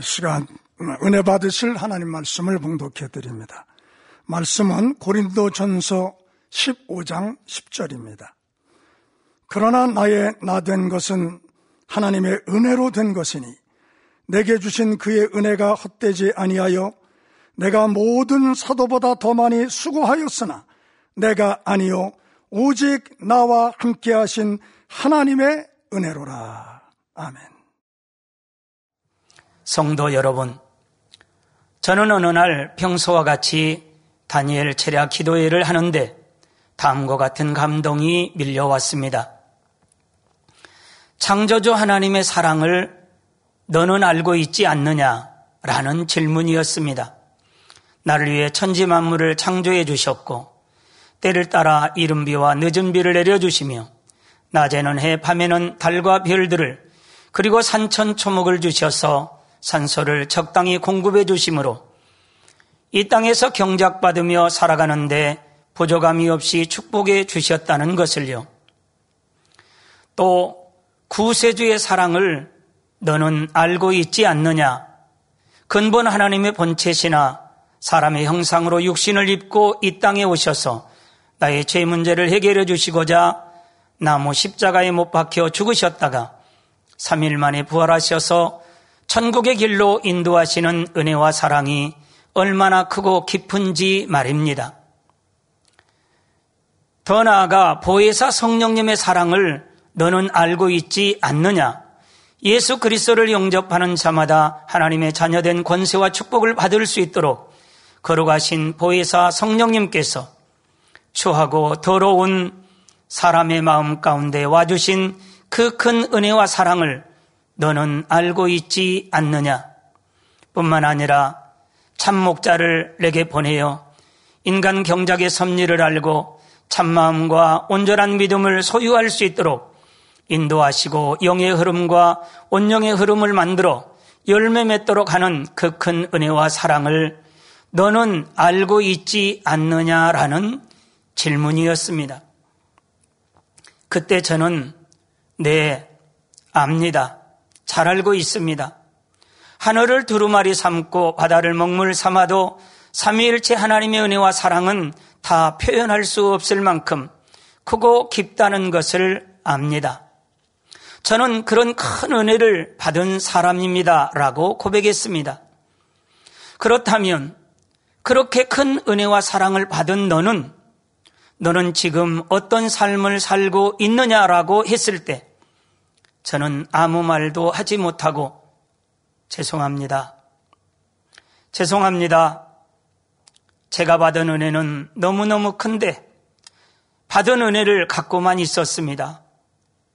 시간 은혜 받으실 하나님 말씀을 봉독해 드립니다. 말씀은 고린도 전서 15장 10절입니다. 그러나 나의 나 된 것은 하나님의 은혜로 된 것이니 내게 주신 그의 은혜가 헛되지 아니하여 내가 모든 사도보다 더 많이 수고하였으나 내가 아니요 오직 나와 함께 하신 하나님의 은혜로라. 아멘. 성도 여러분, 저는 어느 날 평소와 같이 다니엘 체랴 기도회를 하는데 다음과 같은 감동이 밀려왔습니다. 창조주 하나님의 사랑을 너는 알고 있지 않느냐라는 질문이었습니다. 나를 위해 천지만물을 창조해 주셨고 때를 따라 이른비와 늦은비를 내려주시며 낮에는 해, 밤에는 달과 별들을, 그리고 산천초목을 주셔서 산소를 적당히 공급해 주심으로 이 땅에서 경작받으며 살아가는데 부족함이 없이 축복해 주셨다는 것을요. 또 구세주의 사랑을 너는 알고 있지 않느냐, 근본 하나님의 본체시나 사람의 형상으로 육신을 입고 이 땅에 오셔서 나의 죄 문제를 해결해 주시고자 나무 십자가에 못 박혀 죽으셨다가 3일 만에 부활하셔서 천국의 길로 인도하시는 은혜와 사랑이 얼마나 크고 깊은지 말입니다. 더 나아가 보혜사 성령님의 사랑을 너는 알고 있지 않느냐, 예수 그리스도를 영접하는 자마다 하나님의 자녀된 권세와 축복을 받을 수 있도록 거룩하신 보혜사 성령님께서 추하고 더러운 사람의 마음 가운데 와주신 그 큰 은혜와 사랑을 너는 알고 있지 않느냐, 뿐만 아니라 참목자를 내게 보내어 인간 경작의 섭리를 알고 참마음과 온전한 믿음을 소유할 수 있도록 인도하시고 영의 흐름과 온영의 흐름을 만들어 열매 맺도록 하는 그 큰 은혜와 사랑을 너는 알고 있지 않느냐라는 질문이었습니다. 그때 저는 네, 압니다. 잘 알고 있습니다. 하늘을 두루마리 삼고 바다를 먹물 삼아도 삼위일체 하나님의 은혜와 사랑은 다 표현할 수 없을 만큼 크고 깊다는 것을 압니다. 저는 그런 큰 은혜를 받은 사람입니다 라고 고백했습니다. 그렇다면 그렇게 큰 은혜와 사랑을 받은 너는 지금 어떤 삶을 살고 있느냐라고 했을 때 저는 아무 말도 하지 못하고 죄송합니다. 제가 받은 은혜는 너무너무 큰데 받은 은혜를 갖고만 있었습니다.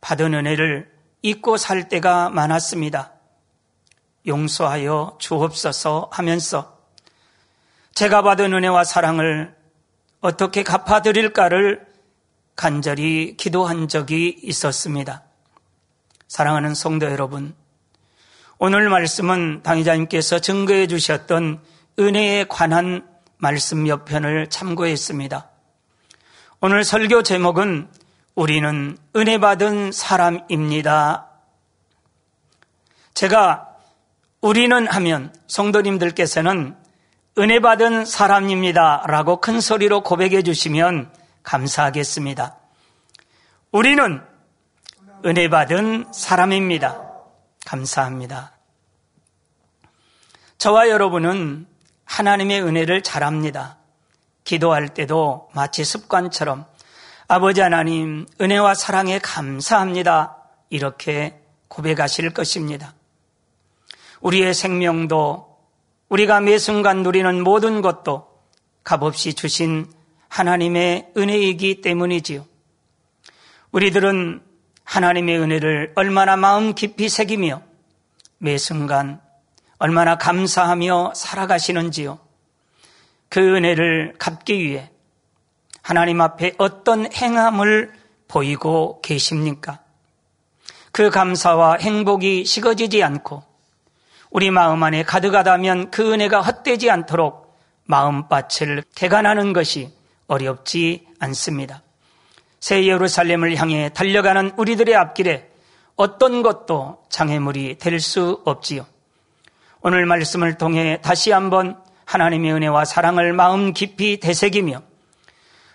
받은 은혜를 잊고 살 때가 많았습니다. 용서하여 주옵소서 하면서 제가 받은 은혜와 사랑을 어떻게 갚아드릴까를 간절히 기도한 적이 있었습니다. 사랑하는 성도 여러분, 오늘 말씀은 당의자님께서 증거해 주셨던 은혜에 관한 말씀 몇 편을 참고했습니다. 오늘 설교 제목은 우리는 은혜 받은 사람입니다. 제가 우리는 하면 성도님들께서는 은혜 받은 사람입니다 라고 큰 소리로 고백해 주시면 감사하겠습니다. 우리는 은혜 받은 사람입니다. 감사합니다. 저와 여러분은 하나님의 은혜를 잘 압니다. 기도할 때도 마치 습관처럼 아버지 하나님, 은혜와 사랑에 감사합니다 이렇게 고백하실 것입니다. 우리의 생명도 우리가 매 순간 누리는 모든 것도 값없이 주신 하나님의 은혜이기 때문이지요. 우리들은 하나님의 은혜를 얼마나 마음 깊이 새기며 매 순간 얼마나 감사하며 살아가시는지요. 그 은혜를 갚기 위해 하나님 앞에 어떤 행함을 보이고 계십니까? 그 감사와 행복이 식어지지 않고 우리 마음 안에 가득하다면 그 은혜가 헛되지 않도록 마음밭을 개간하는 것이 어렵지 않습니다. 새 예루살렘을 향해 달려가는 우리들의 앞길에 어떤 것도 장애물이 될 수 없지요. 오늘 말씀을 통해 다시 한번 하나님의 은혜와 사랑을 마음 깊이 되새기며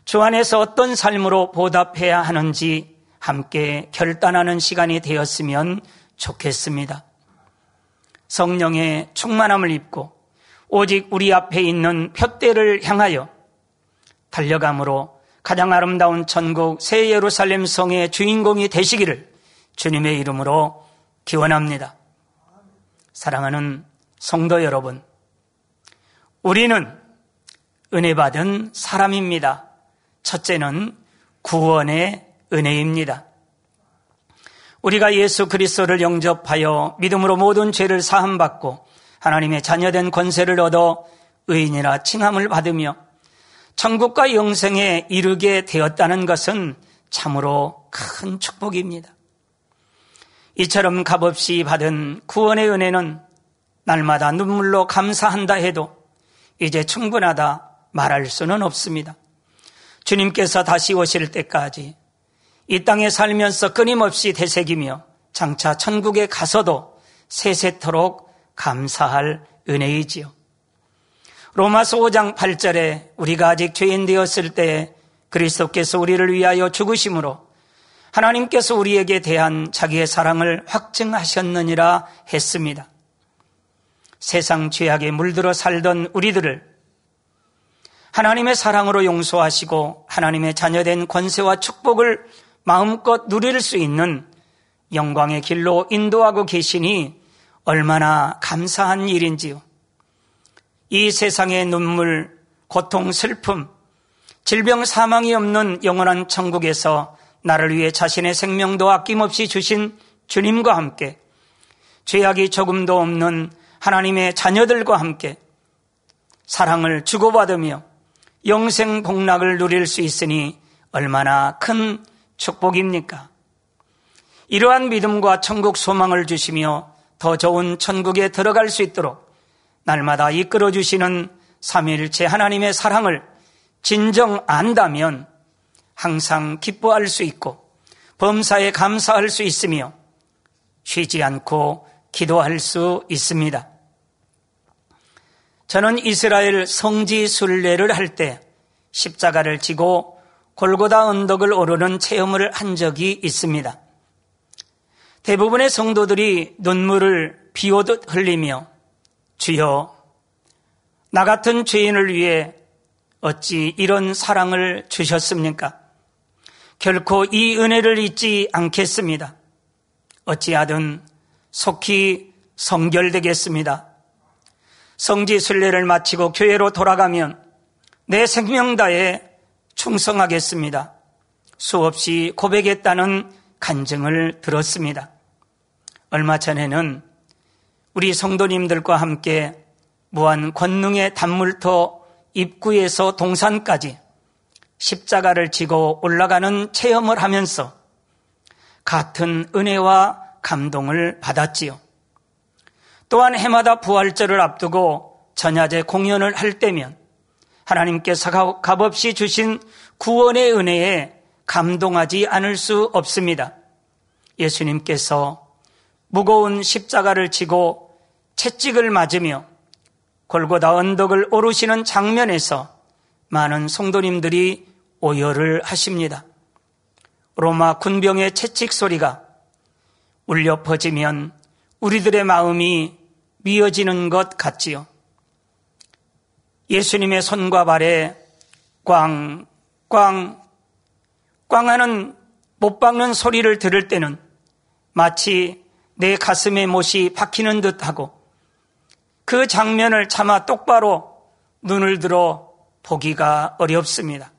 주 안에서 어떤 삶으로 보답해야 하는지 함께 결단하는 시간이 되었으면 좋겠습니다. 성령의 충만함을 입고 오직 우리 앞에 있는 푯대를 향하여 달려감으로 가장 아름다운 천국 새 예루살렘 성의 주인공이 되시기를 주님의 이름으로 기원합니다. 사랑하는 성도 여러분, 우리는 은혜받은 사람입니다. 첫째는 구원의 은혜입니다. 우리가 예수 그리스도를 영접하여 믿음으로 모든 죄를 사함받고 하나님의 자녀된 권세를 얻어 의인이라 칭함을 받으며 천국과 영생에 이르게 되었다는 것은 참으로 큰 축복입니다. 이처럼 값없이 받은 구원의 은혜는 날마다 눈물로 감사한다 해도 이제 충분하다 말할 수는 없습니다. 주님께서 다시 오실 때까지 이 땅에 살면서 끊임없이 되새기며 장차 천국에 가서도 세세토록 감사할 은혜이지요. 로마서 5장 8절에 우리가 아직 죄인 되었을 때 그리스도께서 우리를 위하여 죽으심으로 하나님께서 우리에게 대한 자기의 사랑을 확증하셨느니라 했습니다. 세상 죄악에 물들어 살던 우리들을 하나님의 사랑으로 용서하시고 하나님의 자녀된 권세와 축복을 마음껏 누릴 수 있는 영광의 길로 인도하고 계시니 얼마나 감사한 일인지요. 이 세상의 눈물, 고통, 슬픔, 질병, 사망이 없는 영원한 천국에서 나를 위해 자신의 생명도 아낌없이 주신 주님과 함께 죄악이 조금도 없는 하나님의 자녀들과 함께 사랑을 주고받으며 영생 복락을 누릴 수 있으니 얼마나 큰 축복입니까? 이러한 믿음과 천국 소망을 주시며 더 좋은 천국에 들어갈 수 있도록 날마다 이끌어주시는 삼위일체 하나님의 사랑을 진정 안다면 항상 기뻐할 수 있고 범사에 감사할 수 있으며 쉬지 않고 기도할 수 있습니다. 저는 이스라엘 성지 순례를 할 때 십자가를 지고 골고다 언덕을 오르는 체험을 한 적이 있습니다. 대부분의 성도들이 눈물을 비오듯 흘리며 주여, 나 같은 죄인을 위해 어찌 이런 사랑을 주셨습니까? 결코 이 은혜를 잊지 않겠습니다. 어찌하든 속히 성결되겠습니다. 성지 순례를 마치고 교회로 돌아가면 내 생명 다해 충성하겠습니다. 수없이 고백했다는 간증을 들었습니다. 얼마 전에는 우리 성도님들과 함께 무한 권능의 단물터 입구에서 동산까지 십자가를 지고 올라가는 체험을 하면서 같은 은혜와 감동을 받았지요. 또한 해마다 부활절을 앞두고 전야제 공연을 할 때면 하나님께서 값없이 주신 구원의 은혜에 감동하지 않을 수 없습니다. 예수님께서 무거운 십자가를 지고 채찍을 맞으며 골고다 언덕을 오르시는 장면에서 많은 성도님들이 오열을 하십니다. 로마 군병의 채찍 소리가 울려 퍼지면 우리들의 마음이 미어지는 것 같지요. 예수님의 손과 발에 꽝꽝 꽝하는 못 박는 소리를 들을 때는 마치 내 가슴에 못이 박히는 듯하고 그 장면을 차마 똑바로 눈을 들어 보기가 어렵습니다.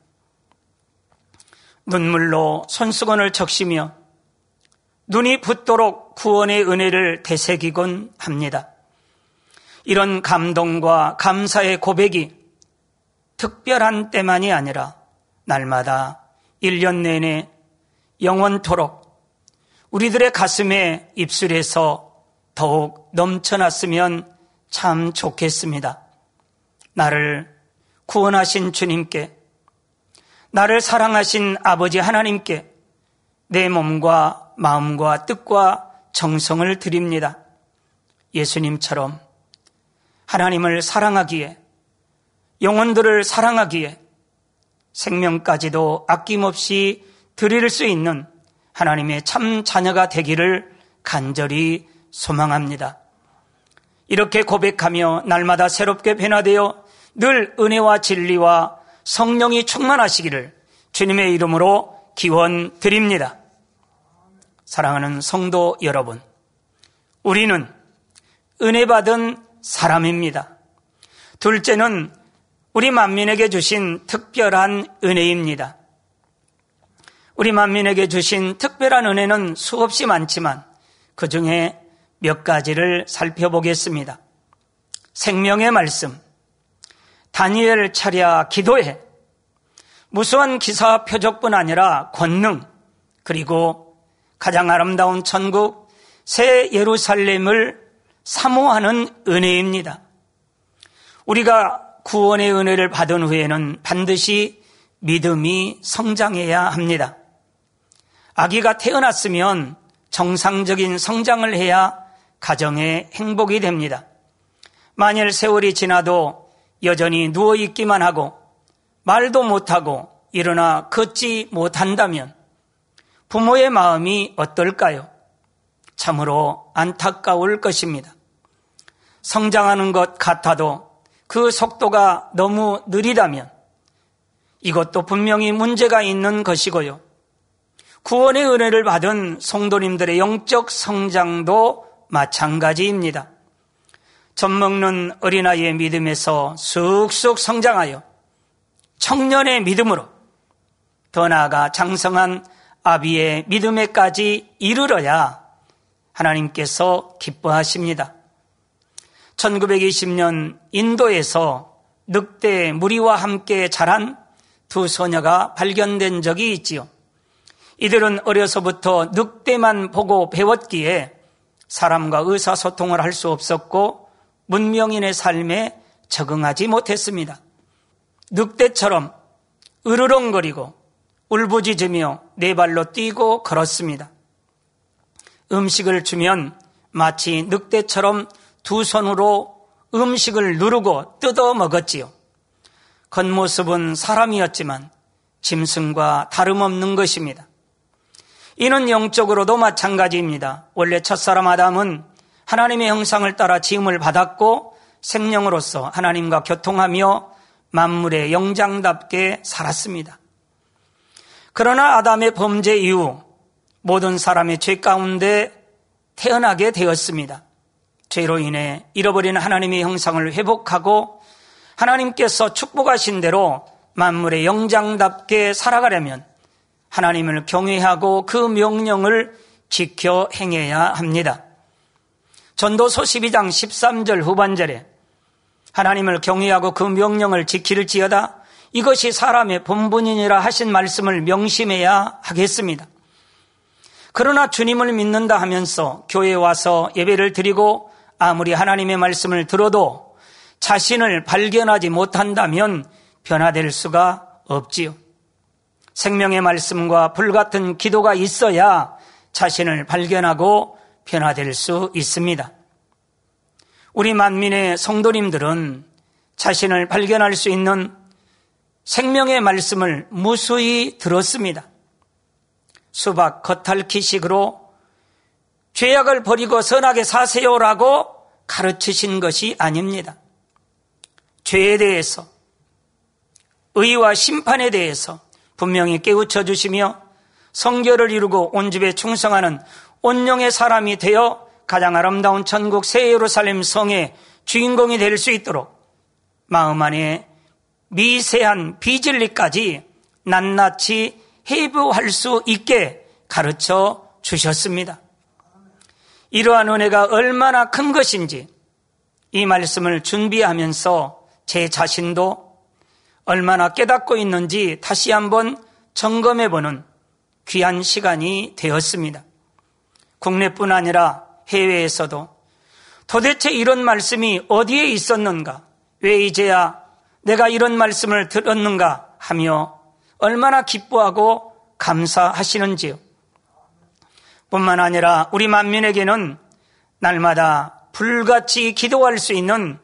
눈물로 손수건을 적시며 눈이 붓도록 구원의 은혜를 되새기곤 합니다. 이런 감동과 감사의 고백이 특별한 때만이 아니라 날마다 1년 내내 영원토록 우리들의 가슴에 입술에서 더욱 넘쳐났으면 참 좋겠습니다. 나를 구원하신 주님께, 나를 사랑하신 아버지 하나님께 내 몸과 마음과 뜻과 정성을 드립니다. 예수님처럼 하나님을 사랑하기에, 영혼들을 사랑하기에 생명까지도 아낌없이 드릴 수 있는 하나님의 참 자녀가 되기를 간절히 소망합니다. 이렇게 고백하며 날마다 새롭게 변화되어 늘 은혜와 진리와 성령이 충만하시기를 주님의 이름으로 기원 드립니다. 사랑하는 성도 여러분, 우리는 은혜받은 사람입니다. 둘째는 우리 만민에게 주신 특별한 은혜입니다. 우리 만민에게 주신 특별한 은혜는 수없이 많지만 그 중에 몇 가지를 살펴보겠습니다. 생명의 말씀, 다니엘 체랴 기도회, 무수한 기사 표적뿐 아니라 권능, 그리고 가장 아름다운 천국 새 예루살렘을 사모하는 은혜입니다. 우리가 구원의 은혜를 받은 후에는 반드시 믿음이 성장해야 합니다. 아기가 태어났으면 정상적인 성장을 해야 가정의 행복이 됩니다. 만일 세월이 지나도 여전히 누워있기만 하고 말도 못하고 일어나 걷지 못한다면 부모의 마음이 어떨까요? 참으로 안타까울 것입니다. 성장하는 것 같아도 그 속도가 너무 느리다면 이것도 분명히 문제가 있는 것이고요. 구원의 은혜를 받은 성도님들의 영적 성장도 마찬가지입니다. 젖 먹는 어린아이의 믿음에서 쑥쑥 성장하여 청년의 믿음으로, 더 나아가 장성한 아비의 믿음에까지 이르러야 하나님께서 기뻐하십니다. 1920년 인도에서 늑대 무리와 함께 자란 두 소녀가 발견된 적이 있지요. 이들은 어려서부터 늑대만 보고 배웠기에 사람과 의사소통을 할 수 없었고 문명인의 삶에 적응하지 못했습니다. 늑대처럼 으르렁거리고 울부짖으며 네 발로 뛰고 걸었습니다. 음식을 주면 마치 늑대처럼 두 손으로 음식을 누르고 뜯어 먹었지요. 겉모습은 사람이었지만 짐승과 다름없는 것입니다. 이는 영적으로도 마찬가지입니다. 원래 첫사람 아담은 하나님의 형상을 따라 지음을 받았고 생명으로서 하나님과 교통하며 만물의 영장답게 살았습니다. 그러나 아담의 범죄 이후 모든 사람의 죄 가운데 태어나게 되었습니다. 죄로 인해 잃어버린 하나님의 형상을 회복하고 하나님께서 축복하신 대로 만물의 영장답게 살아가려면 하나님을 경외하고 그 명령을 지켜 행해야 합니다. 전도서 12장 13절 후반절에 하나님을 경외하고 그 명령을 지킬지어다 이것이 사람의 본분이니라 하신 말씀을 명심해야 하겠습니다. 그러나 주님을 믿는다 하면서 교회에 와서 예배를 드리고 아무리 하나님의 말씀을 들어도 자신을 발견하지 못한다면 변화될 수가 없지요. 생명의 말씀과 불같은 기도가 있어야 자신을 발견하고 변화될 수 있습니다. 우리 만민의 성도님들은 자신을 발견할 수 있는 생명의 말씀을 무수히 들었습니다. 수박 겉핥기식으로 죄악을 버리고 선하게 사세요라고 가르치신 것이 아닙니다. 죄에 대해서, 의와 심판에 대해서 분명히 깨우쳐 주시며 성결을 이루고 온 집에 충성하는 온영의 사람이 되어 가장 아름다운 천국 새 예루살렘 성의 주인공이 될 수 있도록 마음 안에 미세한 비진리까지 낱낱이 해부할 수 있게 가르쳐 주셨습니다. 이러한 은혜가 얼마나 큰 것인지 이 말씀을 준비하면서 제 자신도 얼마나 깨닫고 있는지 다시 한번 점검해보는 귀한 시간이 되었습니다. 국내뿐 아니라 해외에서도 도대체 이런 말씀이 어디에 있었는가, 왜 이제야 내가 이런 말씀을 들었는가 하며 얼마나 기뻐하고 감사하시는지요. 뿐만 아니라 우리 만민에게는 날마다 불같이 기도할 수 있는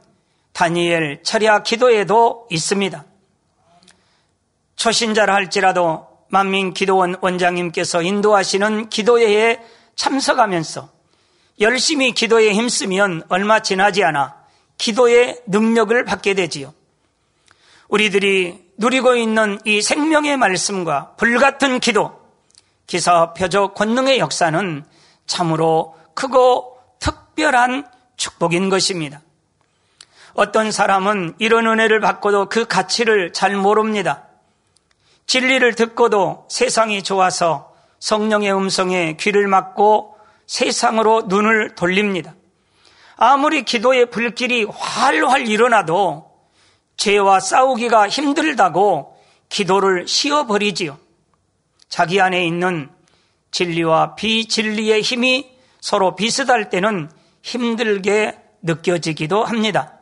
다니엘 체랴 기도에도 있습니다. 초신자라 할지라도 만민기도원 원장님께서 인도하시는 기도회에 참석하면서 열심히 기도에 힘쓰면 얼마 지나지 않아 기도의 능력을 받게 되지요. 우리들이 누리고 있는 이 생명의 말씀과 불같은 기도, 기사표적 권능의 역사는 참으로 크고 특별한 축복인 것입니다. 어떤 사람은 이런 은혜를 받고도 그 가치를 잘 모릅니다. 진리를 듣고도 세상이 좋아서 성령의 음성에 귀를 막고 세상으로 눈을 돌립니다. 아무리 기도의 불길이 활활 일어나도 죄와 싸우기가 힘들다고 기도를 쉬어버리지요. 자기 안에 있는 진리와 비진리의 힘이 서로 비슷할 때는 힘들게 느껴지기도 합니다.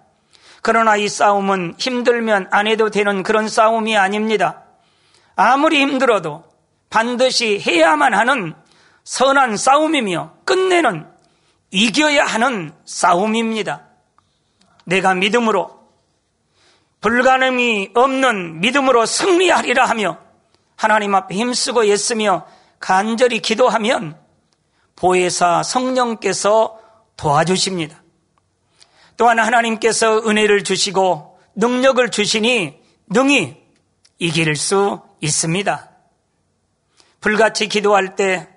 그러나 이 싸움은 힘들면 안 해도 되는 그런 싸움이 아닙니다. 아무리 힘들어도 반드시 해야만 하는 선한 싸움이며 끝내는 이겨야 하는 싸움입니다. 내가 믿음으로 불가능이 없는 믿음으로 승리하리라 하며 하나님 앞에 힘쓰고 애쓰며 간절히 기도하면 보혜사 성령께서 도와주십니다. 또한 하나님께서 은혜를 주시고 능력을 주시니 능히 이길 수 있습니다. 불같이 기도할 때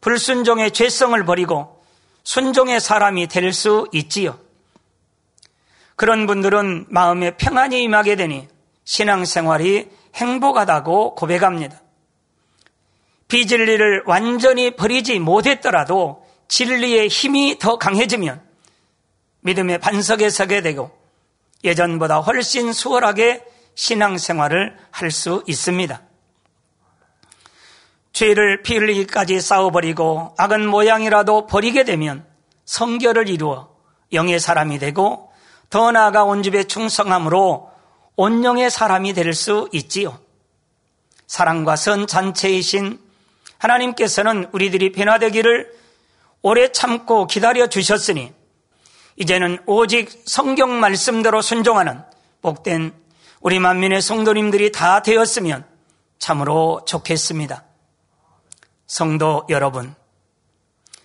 불순종의 죄성을 버리고 순종의 사람이 될 수 있지요. 그런 분들은 마음에 평안이 임하게 되니 신앙생활이 행복하다고 고백합니다. 비진리를 완전히 버리지 못했더라도 진리의 힘이 더 강해지면 믿음의 반석에 서게 되고 예전보다 훨씬 수월하게 신앙생활을 할 수 있습니다. 죄를 피 흘리기까지 싸워버리고 악은 모양이라도 버리게 되면 성결을 이루어 영의 사람이 되고 더 나아가 온 집에 충성함으로 온 영의 사람이 될 수 있지요. 사랑과 선 잔체이신 하나님께서는 우리들이 변화되기를 오래 참고 기다려 주셨으니 이제는 오직 성경 말씀대로 순종하는 복된 우리 만민의 성도님들이 다 되었으면 참으로 좋겠습니다. 성도 여러분,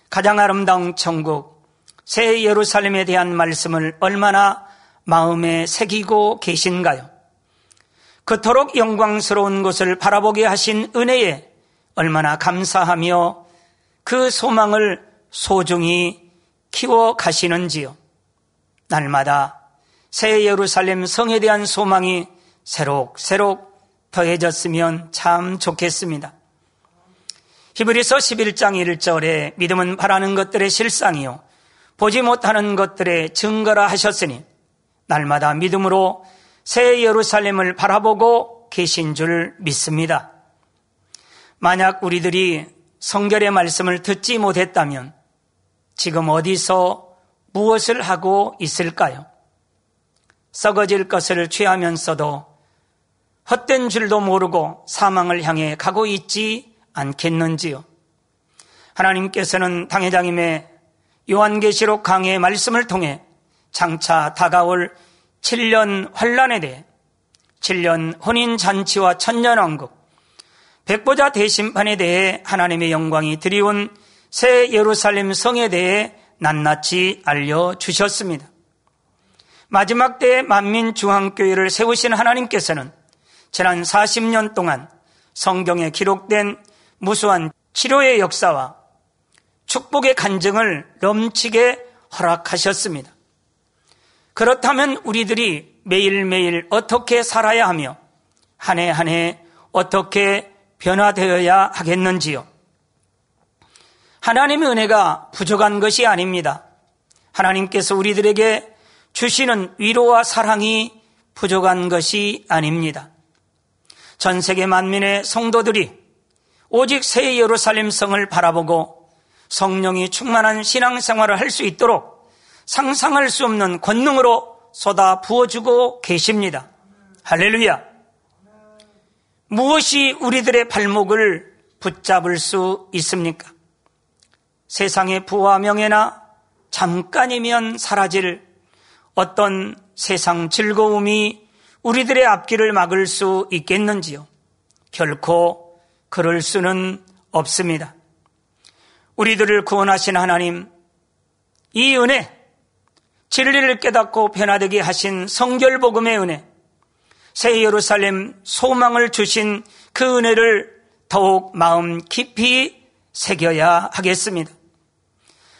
가장 아름다운 천국 새 예루살렘에 대한 말씀을 얼마나 마음에 새기고 계신가요? 그토록 영광스러운 곳을 바라보게 하신 은혜에 얼마나 감사하며 그 소망을 소중히 키워가시는지요. 날마다 새 예루살렘 성에 대한 소망이 새록새록 더해졌으면 참 좋겠습니다. 히브리서 11장 1절에 믿음은 바라는 것들의 실상이요 보지 못하는 것들의 증거라 하셨으니 날마다 믿음으로 새 예루살렘을 바라보고 계신 줄 믿습니다. 만약 우리들이 성결의 말씀을 듣지 못했다면 지금 어디서 무엇을 하고 있을까요? 썩어질 것을 취하면서도 헛된 줄도 모르고 사망을 향해 가고 있지 않겠는지요. 하나님께서는 당회장님의 요한계시록 강의 말씀을 통해 장차 다가올 7년 환란에 대해 7년 혼인잔치와 천년왕국, 백보자 대심판에 대해 하나님의 영광이 드리운 새 예루살렘 성에 대해 낱낱이 알려주셨습니다. 마지막 때에 만민중앙교회를 세우신 하나님께서는 지난 40년 동안 성경에 기록된 무수한 치료의 역사와 축복의 간증을 넘치게 허락하셨습니다. 그렇다면 우리들이 매일매일 어떻게 살아야 하며 한 해 한 해 어떻게 변화되어야 하겠는지요. 하나님의 은혜가 부족한 것이 아닙니다. 하나님께서 우리들에게 주시는 위로와 사랑이 부족한 것이 아닙니다. 전 세계 만민의 성도들이 오직 새 예루살렘 성을 바라보고 성령이 충만한 신앙생활을 할 수 있도록 상상할 수 없는 권능으로 쏟아 부어주고 계십니다. 할렐루야! 무엇이 우리들의 발목을 붙잡을 수 있습니까? 세상의 부와 명예나 잠깐이면 사라질 어떤 세상 즐거움이 우리들의 앞길을 막을 수 있겠는지요? 결코 그럴 수는 없습니다. 우리들을 구원하신 하나님, 이 은혜, 진리를 깨닫고 변화되게 하신 성결복음의 은혜, 새 예루살렘 소망을 주신 그 은혜를 더욱 마음 깊이 새겨야 하겠습니다.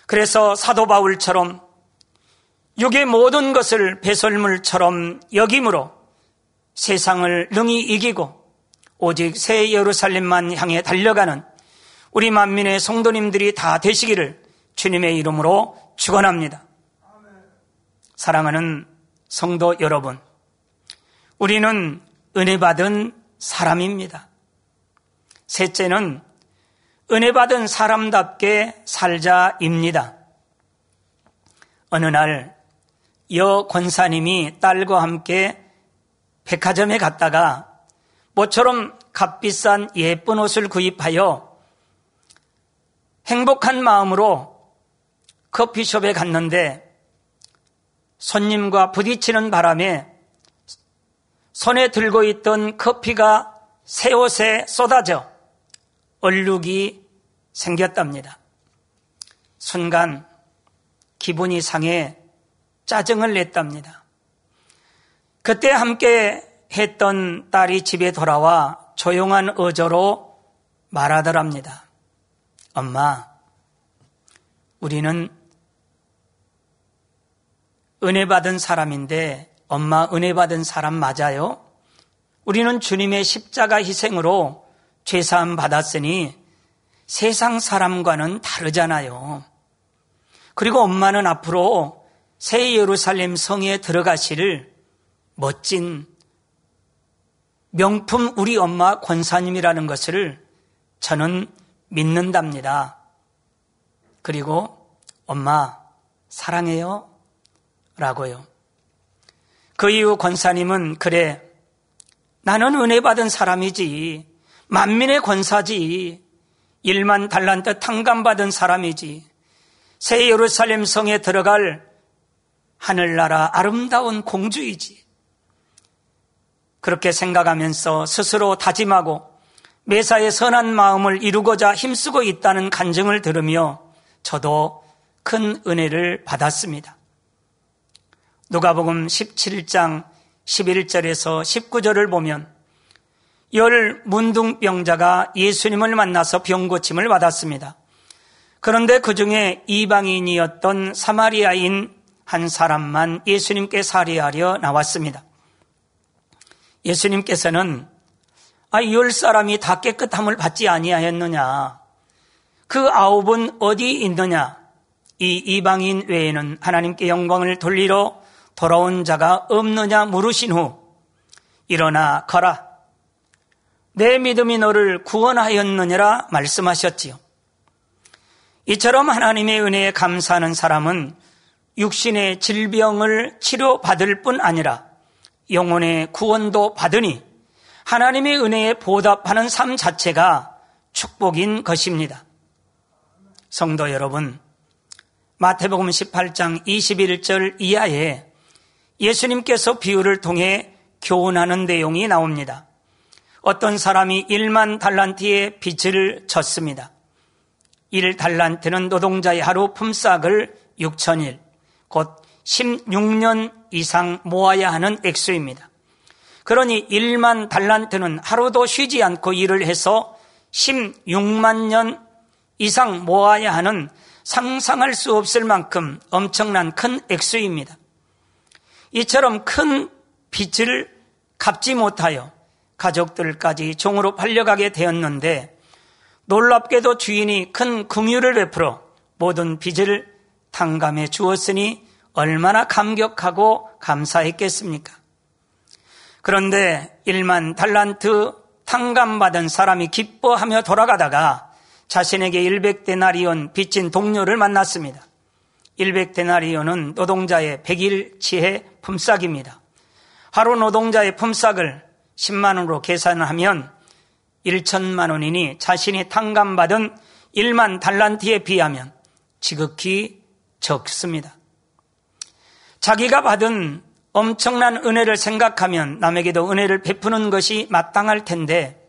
그래서 사도 바울처럼 육의 모든 것을 배설물처럼 여김으로 세상을 능히 이기고 오직 새 예루살렘만 향해 달려가는 우리 만민의 성도님들이 다 되시기를 주님의 이름으로 축원합니다. 사랑하는 성도 여러분, 우리는 은혜받은 사람입니다. 셋째는 은혜받은 사람답게 살자입니다. 어느 날 여 권사님이 딸과 함께 백화점에 갔다가 모처럼 값비싼 예쁜 옷을 구입하여 행복한 마음으로 커피숍에 갔는데 손님과 부딪히는 바람에 손에 들고 있던 커피가 새 옷에 쏟아져 얼룩이 생겼답니다. 순간 기분이 상해 짜증을 냈답니다. 그때 함께 했던 딸이 집에 돌아와 조용한 어조로 말하더랍니다. 엄마, 우리는 은혜 받은 사람인데 엄마 은혜 받은 사람 맞아요? 우리는 주님의 십자가 희생으로 죄 사함 받았으니 세상 사람과는 다르잖아요. 그리고 엄마는 앞으로 새 예루살렘 성에 들어가실 멋진 명품 우리 엄마 권사님이라는 것을 저는 믿는답니다. 그리고 엄마 사랑해요 라고요. 그 이후 권사님은 그래, 나는 은혜 받은 사람이지, 만민의 권사지, 1만 달란트 탕감받은 사람이지, 새 예루살렘 성에 들어갈 하늘나라 아름다운 공주이지. 그렇게 생각하면서 스스로 다짐하고 매사에 선한 마음을 이루고자 힘쓰고 있다는 간증을 들으며 저도 큰 은혜를 받았습니다. 누가복음 17장 11절에서 19절을 보면 10 문둥병자가 예수님을 만나서 병고침을 받았습니다. 그런데 그 중에 이방인이었던 사마리아인 한 사람만 예수님께 살해하려 나왔습니다. 예수님께서는 10 사람이 다 깨끗함을 받지 아니하였느냐, 그 9은 어디 있느냐, 이 이방인 외에는 하나님께 영광을 돌리러 돌아온 자가 없느냐 물으신 후 일어나 가라, 내 믿음이 너를 구원하였느니라 말씀하셨지요. 이처럼 하나님의 은혜에 감사하는 사람은 육신의 질병을 치료받을 뿐 아니라 영혼의 구원도 받으니 하나님의 은혜에 보답하는 삶 자체가 축복인 것입니다. 성도 여러분, 마태복음 18장 21절 이하에 예수님께서 비유를 통해 교훈하는 내용이 나옵니다. 어떤 사람이 1만 달란트의 빚을 졌습니다. 1달란트는 노동자의 하루 품삯을 6,000일, 곧 16년 이상 모아야 하는 액수입니다. 그러니 1만 달란트는 하루도 쉬지 않고 일을 해서 16만 년 이상 모아야 하는 상상할 수 없을 만큼 엄청난 큰 액수입니다. 이처럼 큰 빚을 갚지 못하여 가족들까지 종으로 팔려가게 되었는데 놀랍게도 주인이 큰 긍휼을 베풀어 모든 빚을 탕감해 주었으니 얼마나 감격하고 감사했겠습니까? 그런데 1만 달란트 탕감받은 사람이 기뻐하며 돌아가다가 자신에게 100데나리온 빚진 동료를 만났습니다. 100데나리온은 노동자의 100일치의 품삯입니다. 하루 노동자의 품삯을 10만 원으로 계산을 하면 1,000만 원이니 자신이 탕감받은 1만 달란트에 비하면 지극히 적습니다. 자기가 받은 엄청난 은혜를 생각하면 남에게도 은혜를 베푸는 것이 마땅할 텐데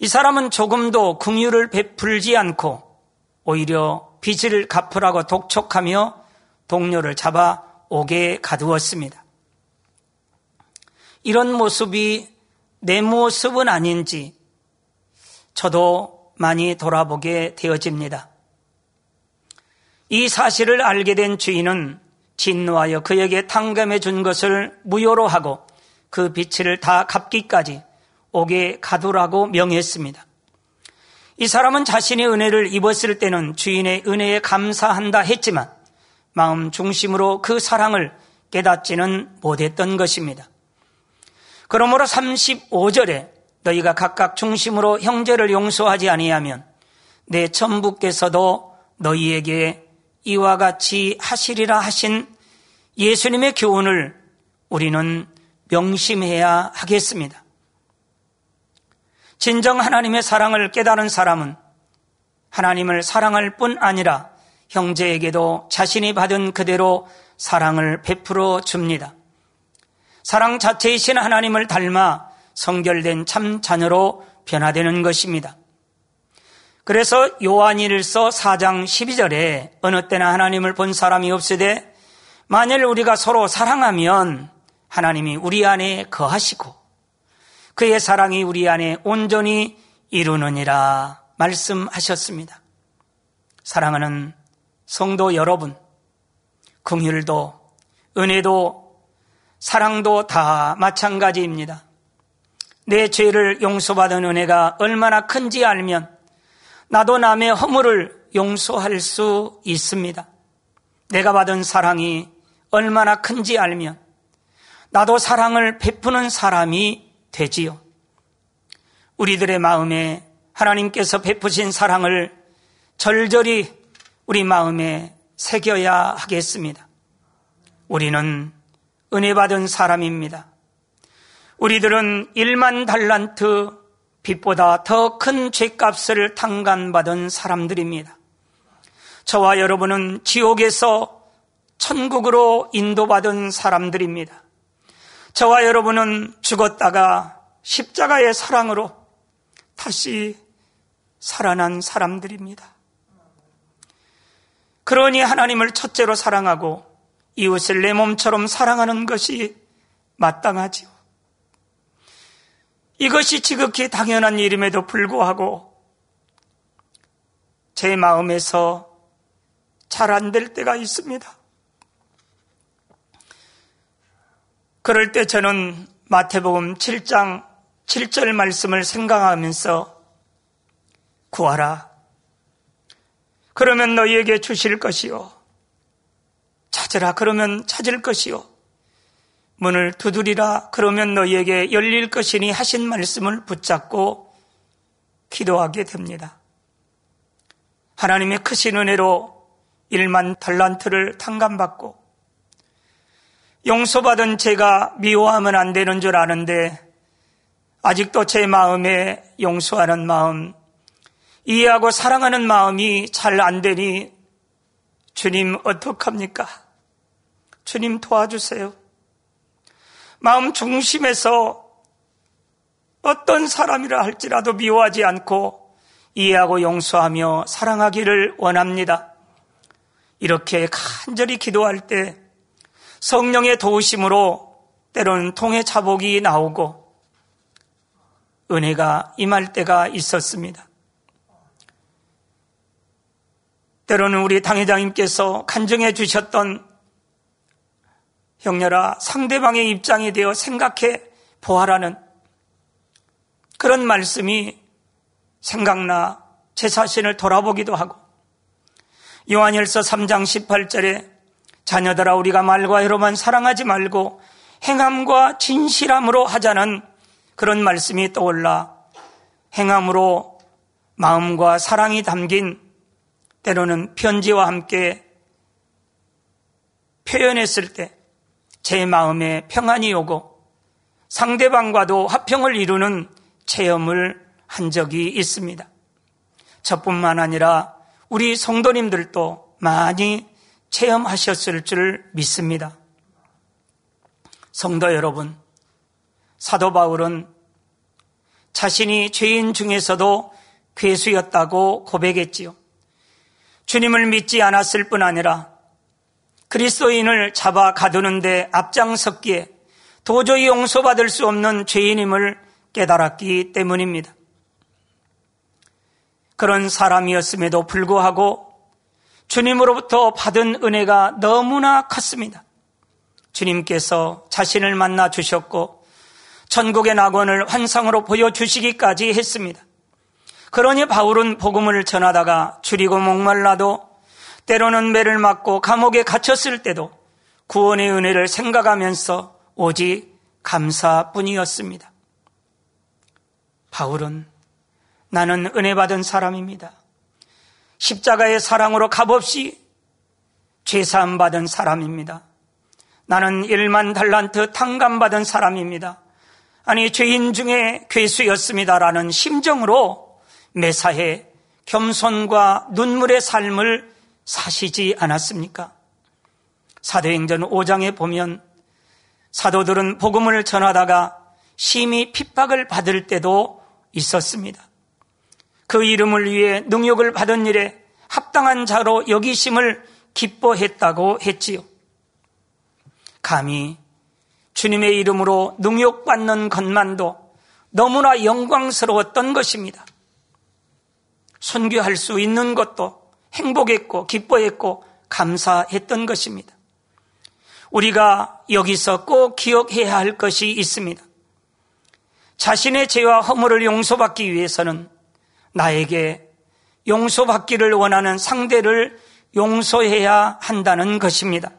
이 사람은 조금도 긍휼을 베풀지 않고 오히려 빚을 갚으라고 독촉하며 동료를 잡아 옥에 가두었습니다. 이런 모습이 내 모습은 아닌지 저도 많이 돌아보게 되어집니다. 이 사실을 알게 된 주인은 진노하여 그에게 탕감해 준 것을 무효로 하고 그 빚을 다 갚기까지 옥에 가두라고 명했습니다. 이 사람은 자신의 은혜를 입었을 때는 주인의 은혜에 감사한다 했지만 마음 중심으로 그 사랑을 깨닫지는 못했던 것입니다. 그러므로 35절에 너희가 각각 중심으로 형제를 용서하지 아니하면 내 천부께서도 너희에게 이와 같이 하시리라 하신 예수님의 교훈을 우리는 명심해야 하겠습니다. 진정 하나님의 사랑을 깨달은 사람은 하나님을 사랑할 뿐 아니라 형제에게도 자신이 받은 그대로 사랑을 베풀어 줍니다. 사랑 자체이신 하나님을 닮아 성결된 참 자녀로 변화되는 것입니다. 그래서 요한일서 4장 12절에 어느 때나 하나님을 본 사람이 없으되 만일 우리가 서로 사랑하면 하나님이 우리 안에 거하시고 그의 사랑이 우리 안에 온전히 이루느니라 말씀하셨습니다. 사랑하는 성도 여러분, 긍휼도 은혜도 사랑도 다 마찬가지입니다. 내 죄를 용서받은 은혜가 얼마나 큰지 알면 나도 남의 허물을 용서할 수 있습니다. 내가 받은 사랑이 얼마나 큰지 알면 나도 사랑을 베푸는 사람이 되지요. 우리들의 마음에 하나님께서 베푸신 사랑을 절절히 우리 마음에 새겨야 하겠습니다. 우리는 은혜 받은 사람입니다. 우리들은 1만 달란트 빚보다 더 큰 죄값을 탕감받은 사람들입니다. 저와 여러분은 지옥에서 천국으로 인도받은 사람들입니다. 저와 여러분은 죽었다가 십자가의 사랑으로 다시 살아난 사람들입니다. 그러니 하나님을 첫째로 사랑하고 이웃을 내 몸처럼 사랑하는 것이 마땅하지요. 이것이 지극히 당연한 일임에도 불구하고 제 마음에서 잘 안 될 때가 있습니다. 그럴 때 저는 마태복음 7장 7절 말씀을 생각하면서 구하라. 그러면 너희에게 주실 것이요. 찾으라. 그러면 찾을 것이요. 문을 두드리라. 그러면 너희에게 열릴 것이니 하신 말씀을 붙잡고 기도하게 됩니다. 하나님의 크신 은혜로 1만 달란트를 탕감받고 용서받은 제가 미워하면 안 되는 줄 아는데 아직도 제 마음에 용서하는 마음, 이해하고 사랑하는 마음이 잘 안 되니 주님 어떡합니까? 주님 도와주세요. 마음 중심에서 어떤 사람이라 할지라도 미워하지 않고 이해하고 용서하며 사랑하기를 원합니다. 이렇게 간절히 기도할 때 성령의 도우심으로 때로는 통해 자복이 나오고 은혜가 임할 때가 있었습니다. 때로는 우리 당회장님께서 간증해 주셨던 형렬아, 상대방의 입장에 대해 생각해 보아라는 그런 말씀이 생각나 제 자신을 돌아보기도 하고, 요한일서 3장 18절에 자녀들아 우리가 말과 혀로만 사랑하지 말고 행함과 진실함으로 하자는 그런 말씀이 떠올라 행함으로 마음과 사랑이 담긴 때로는 편지와 함께 표현했을 때 제 마음에 평안이 오고 상대방과도 화평을 이루는 체험을 한 적이 있습니다. 저뿐만 아니라 우리 성도님들도 많이 체험하셨을 줄 믿습니다. 성도 여러분, 사도 바울은 자신이 죄인 중에서도 괴수였다고 고백했지요. 주님을 믿지 않았을 뿐 아니라 그리스도인을 잡아 가두는데 앞장섰기에 도저히 용서받을 수 없는 죄인임을 깨달았기 때문입니다. 그런 사람이었음에도 불구하고 주님으로부터 받은 은혜가 너무나 컸습니다. 주님께서 자신을 만나 주셨고 천국의 낙원을 환상으로 보여주시기까지 했습니다. 그러니 바울은 복음을 전하다가 줄이고 목말라도, 때로는 매를 맞고 감옥에 갇혔을 때도 구원의 은혜를 생각하면서 오직 감사뿐이었습니다. 바울은 나는 은혜 받은 사람입니다. 십자가의 사랑으로 값없이 죄 사함 받은 사람입니다. 나는 1만 달란트 탕감 받은 사람입니다. 아니, 죄인 중에 괴수였습니다라는 심정으로 매사에 겸손과 눈물의 삶을 사시지 않았습니까? 사도행전 5장에 보면 사도들은 복음을 전하다가 심히 핍박을 받을 때도 있었습니다. 그 이름을 위해 능욕을 받은 일에 합당한 자로 여기심을 기뻐했다고 했지요. 감히 주님의 이름으로 능욕받는 것만도 너무나 영광스러웠던 것입니다. 순교할 수 있는 것도 행복했고 기뻐했고 감사했던 것입니다. 우리가 여기서 꼭 기억해야 할 것이 있습니다. 자신의 죄와 허물을 용서받기 위해서는 나에게 용서받기를 원하는 상대를 용서해야 한다는 것입니다.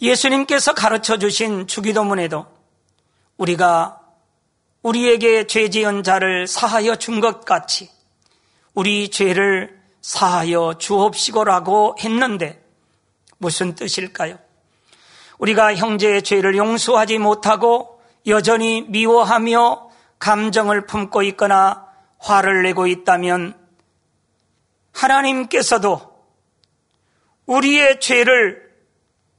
예수님께서 가르쳐 주신 주기도문에도 우리가 우리에게 죄 지은 자를 사하여 준 것 같이 우리 죄를 사하여 주옵시고라고 했는데 무슨 뜻일까요? 우리가 형제의 죄를 용서하지 못하고 여전히 미워하며 감정을 품고 있거나 화를 내고 있다면 하나님께서도 우리의 죄를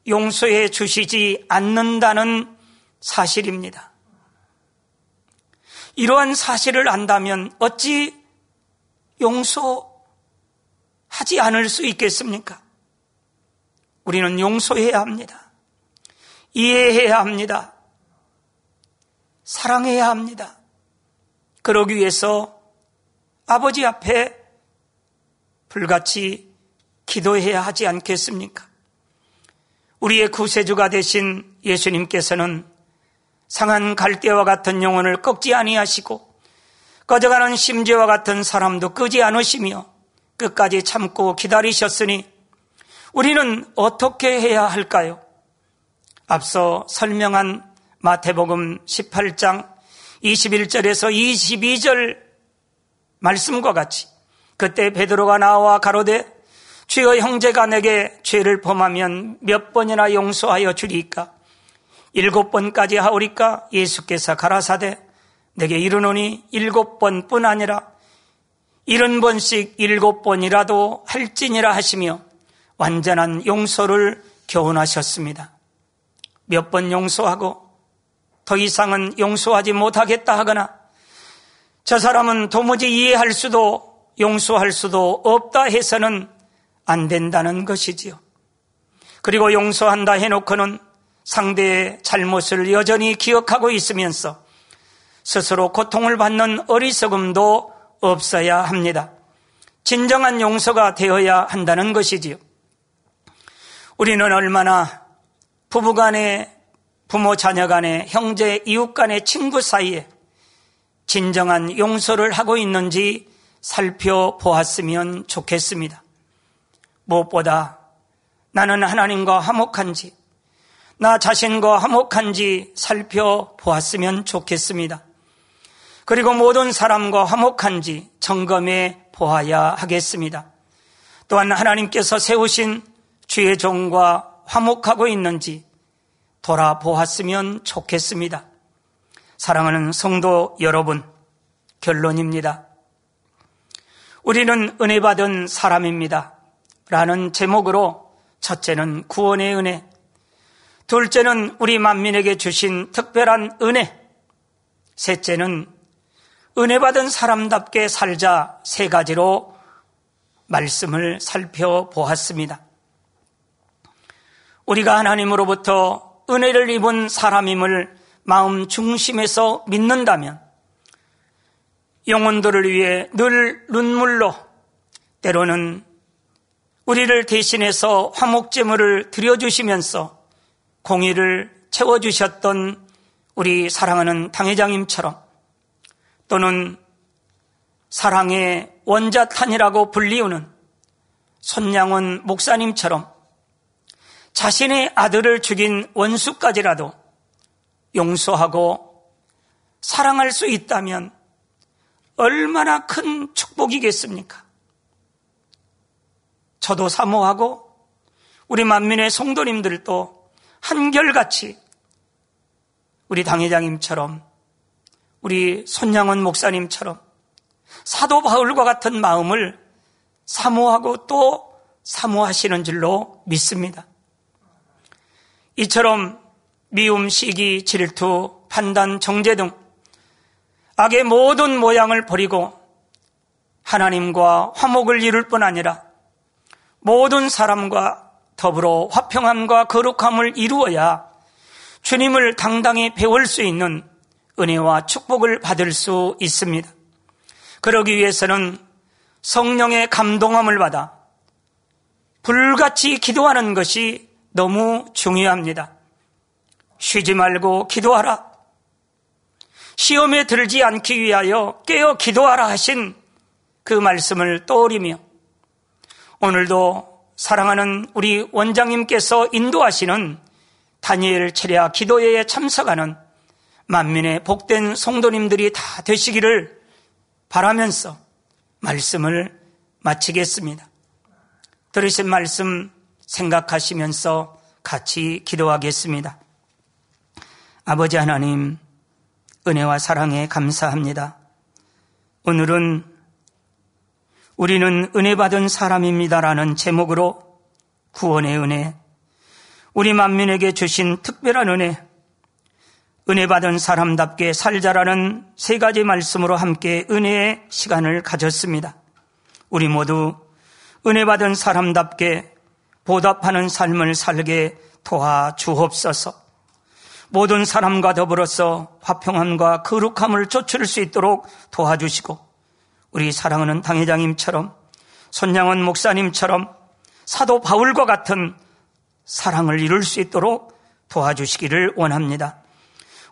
용서해 주시지 않는다는 사실입니다. 이러한 사실을 안다면 어찌 용서하지 않을 수 있겠습니까? 우리는 용서해야 합니다. 이해해야 합니다. 사랑해야 합니다. 그러기 위해서 아버지 앞에 불같이 기도해야 하지 않겠습니까? 우리의 구세주가 되신 예수님께서는 상한 갈대와 같은 영혼을 꺾지 아니하시고 꺼져가는 심지와 같은 사람도 끄지 않으시며 끝까지 참고 기다리셨으니 우리는 어떻게 해야 할까요? 앞서 설명한 마태복음 18장 21절에서 22절 말씀과 같이 그때 베드로가 나와 가로되 주여 형제가 내게 죄를 범하면 몇 번이나 용서하여 주리까? 7번까지 하오리까? 예수께서 가라사대 내게 이르노니 7번뿐 아니라 70번씩 7번이라도 할지니라 하시며 완전한 용서를 교훈하셨습니다. 몇 번 용서하고 더 이상은 용서하지 못하겠다 하거나 저 사람은 도무지 이해할 수도 용서할 수도 없다 해서는 안 된다는 것이지요. 그리고 용서한다 해놓고는 상대의 잘못을 여전히 기억하고 있으면서 스스로 고통을 받는 어리석음도 없어야 합니다. 진정한 용서가 되어야 한다는 것이지요. 우리는 얼마나 부부간에, 부모 자녀간에, 형제 이웃간에, 친구 사이에 진정한 용서를 하고 있는지 살펴보았으면 좋겠습니다. 무엇보다 나는 하나님과 화목한지, 나 자신과 화목한지 살펴보았으면 좋겠습니다. 그리고 모든 사람과 화목한지 점검해 보아야 하겠습니다. 또한 하나님께서 세우신 주의 종과 화목하고 있는지 돌아보았으면 좋겠습니다. 사랑하는 성도 여러분, 결론입니다. 우리는 은혜 받은 사람입니다. 라는 제목으로 첫째는 구원의 은혜, 둘째는 우리 만민에게 주신 특별한 은혜, 셋째는 은혜 받은 사람답게 살자, 세 가지로 말씀을 살펴보았습니다. 우리가 하나님으로부터 은혜를 입은 사람임을 마음 중심에서 믿는다면 영혼들을 위해 늘 눈물로, 때로는 우리를 대신해서 화목제물을 드려주시면서 공의를 채워주셨던 우리 사랑하는 당회장님처럼, 또는 사랑의 원자탄이라고 불리우는 손양원 목사님처럼 자신의 아들을 죽인 원수까지라도 용서하고 사랑할 수 있다면 얼마나 큰 축복이겠습니까? 저도 사모하고 우리 만민의 성도님들도 한결같이 우리 당회장님처럼, 우리 손양원 목사님처럼 사도 바울과 같은 마음을 사모하고 또 사모하시는 줄로 믿습니다. 이처럼 미움, 시기, 질투, 판단, 정죄 등 악의 모든 모양을 버리고 하나님과 화목을 이룰 뿐 아니라 모든 사람과 더불어 화평함과 거룩함을 이루어야 주님을 당당히 배울 수 있는 은혜와 축복을 받을 수 있습니다. 그러기 위해서는 성령의 감동함을 받아 불같이 기도하는 것이 너무 중요합니다. 쉬지 말고 기도하라, 시험에 들지 않기 위하여 깨어 기도하라 하신 그 말씀을 떠올리며, 오늘도 사랑하는 우리 원장님께서 인도하시는 다니엘 체랴 기도회에 참석하는 만민의 복된 성도님들이 다 되시기를 바라면서 말씀을 마치겠습니다. 들으신 말씀 생각하시면서 같이 기도하겠습니다. 아버지 하나님, 은혜와 사랑에 감사합니다. 오늘은 우리는 은혜 받은 사람입니다라는 제목으로 구원의 은혜, 우리 만민에게 주신 특별한 은혜, 은혜 받은 사람답게 살자라는 세 가지 말씀으로 함께 은혜의 시간을 가졌습니다. 우리 모두 은혜 받은 사람답게 보답하는 삶을 살게 도와주옵소서. 모든 사람과 더불어서 화평함과 거룩함을 쫓을 수 있도록 도와주시고, 우리 사랑하는 당회장님처럼, 손양원 목사님처럼 사도 바울과 같은 사랑을 이룰 수 있도록 도와주시기를 원합니다.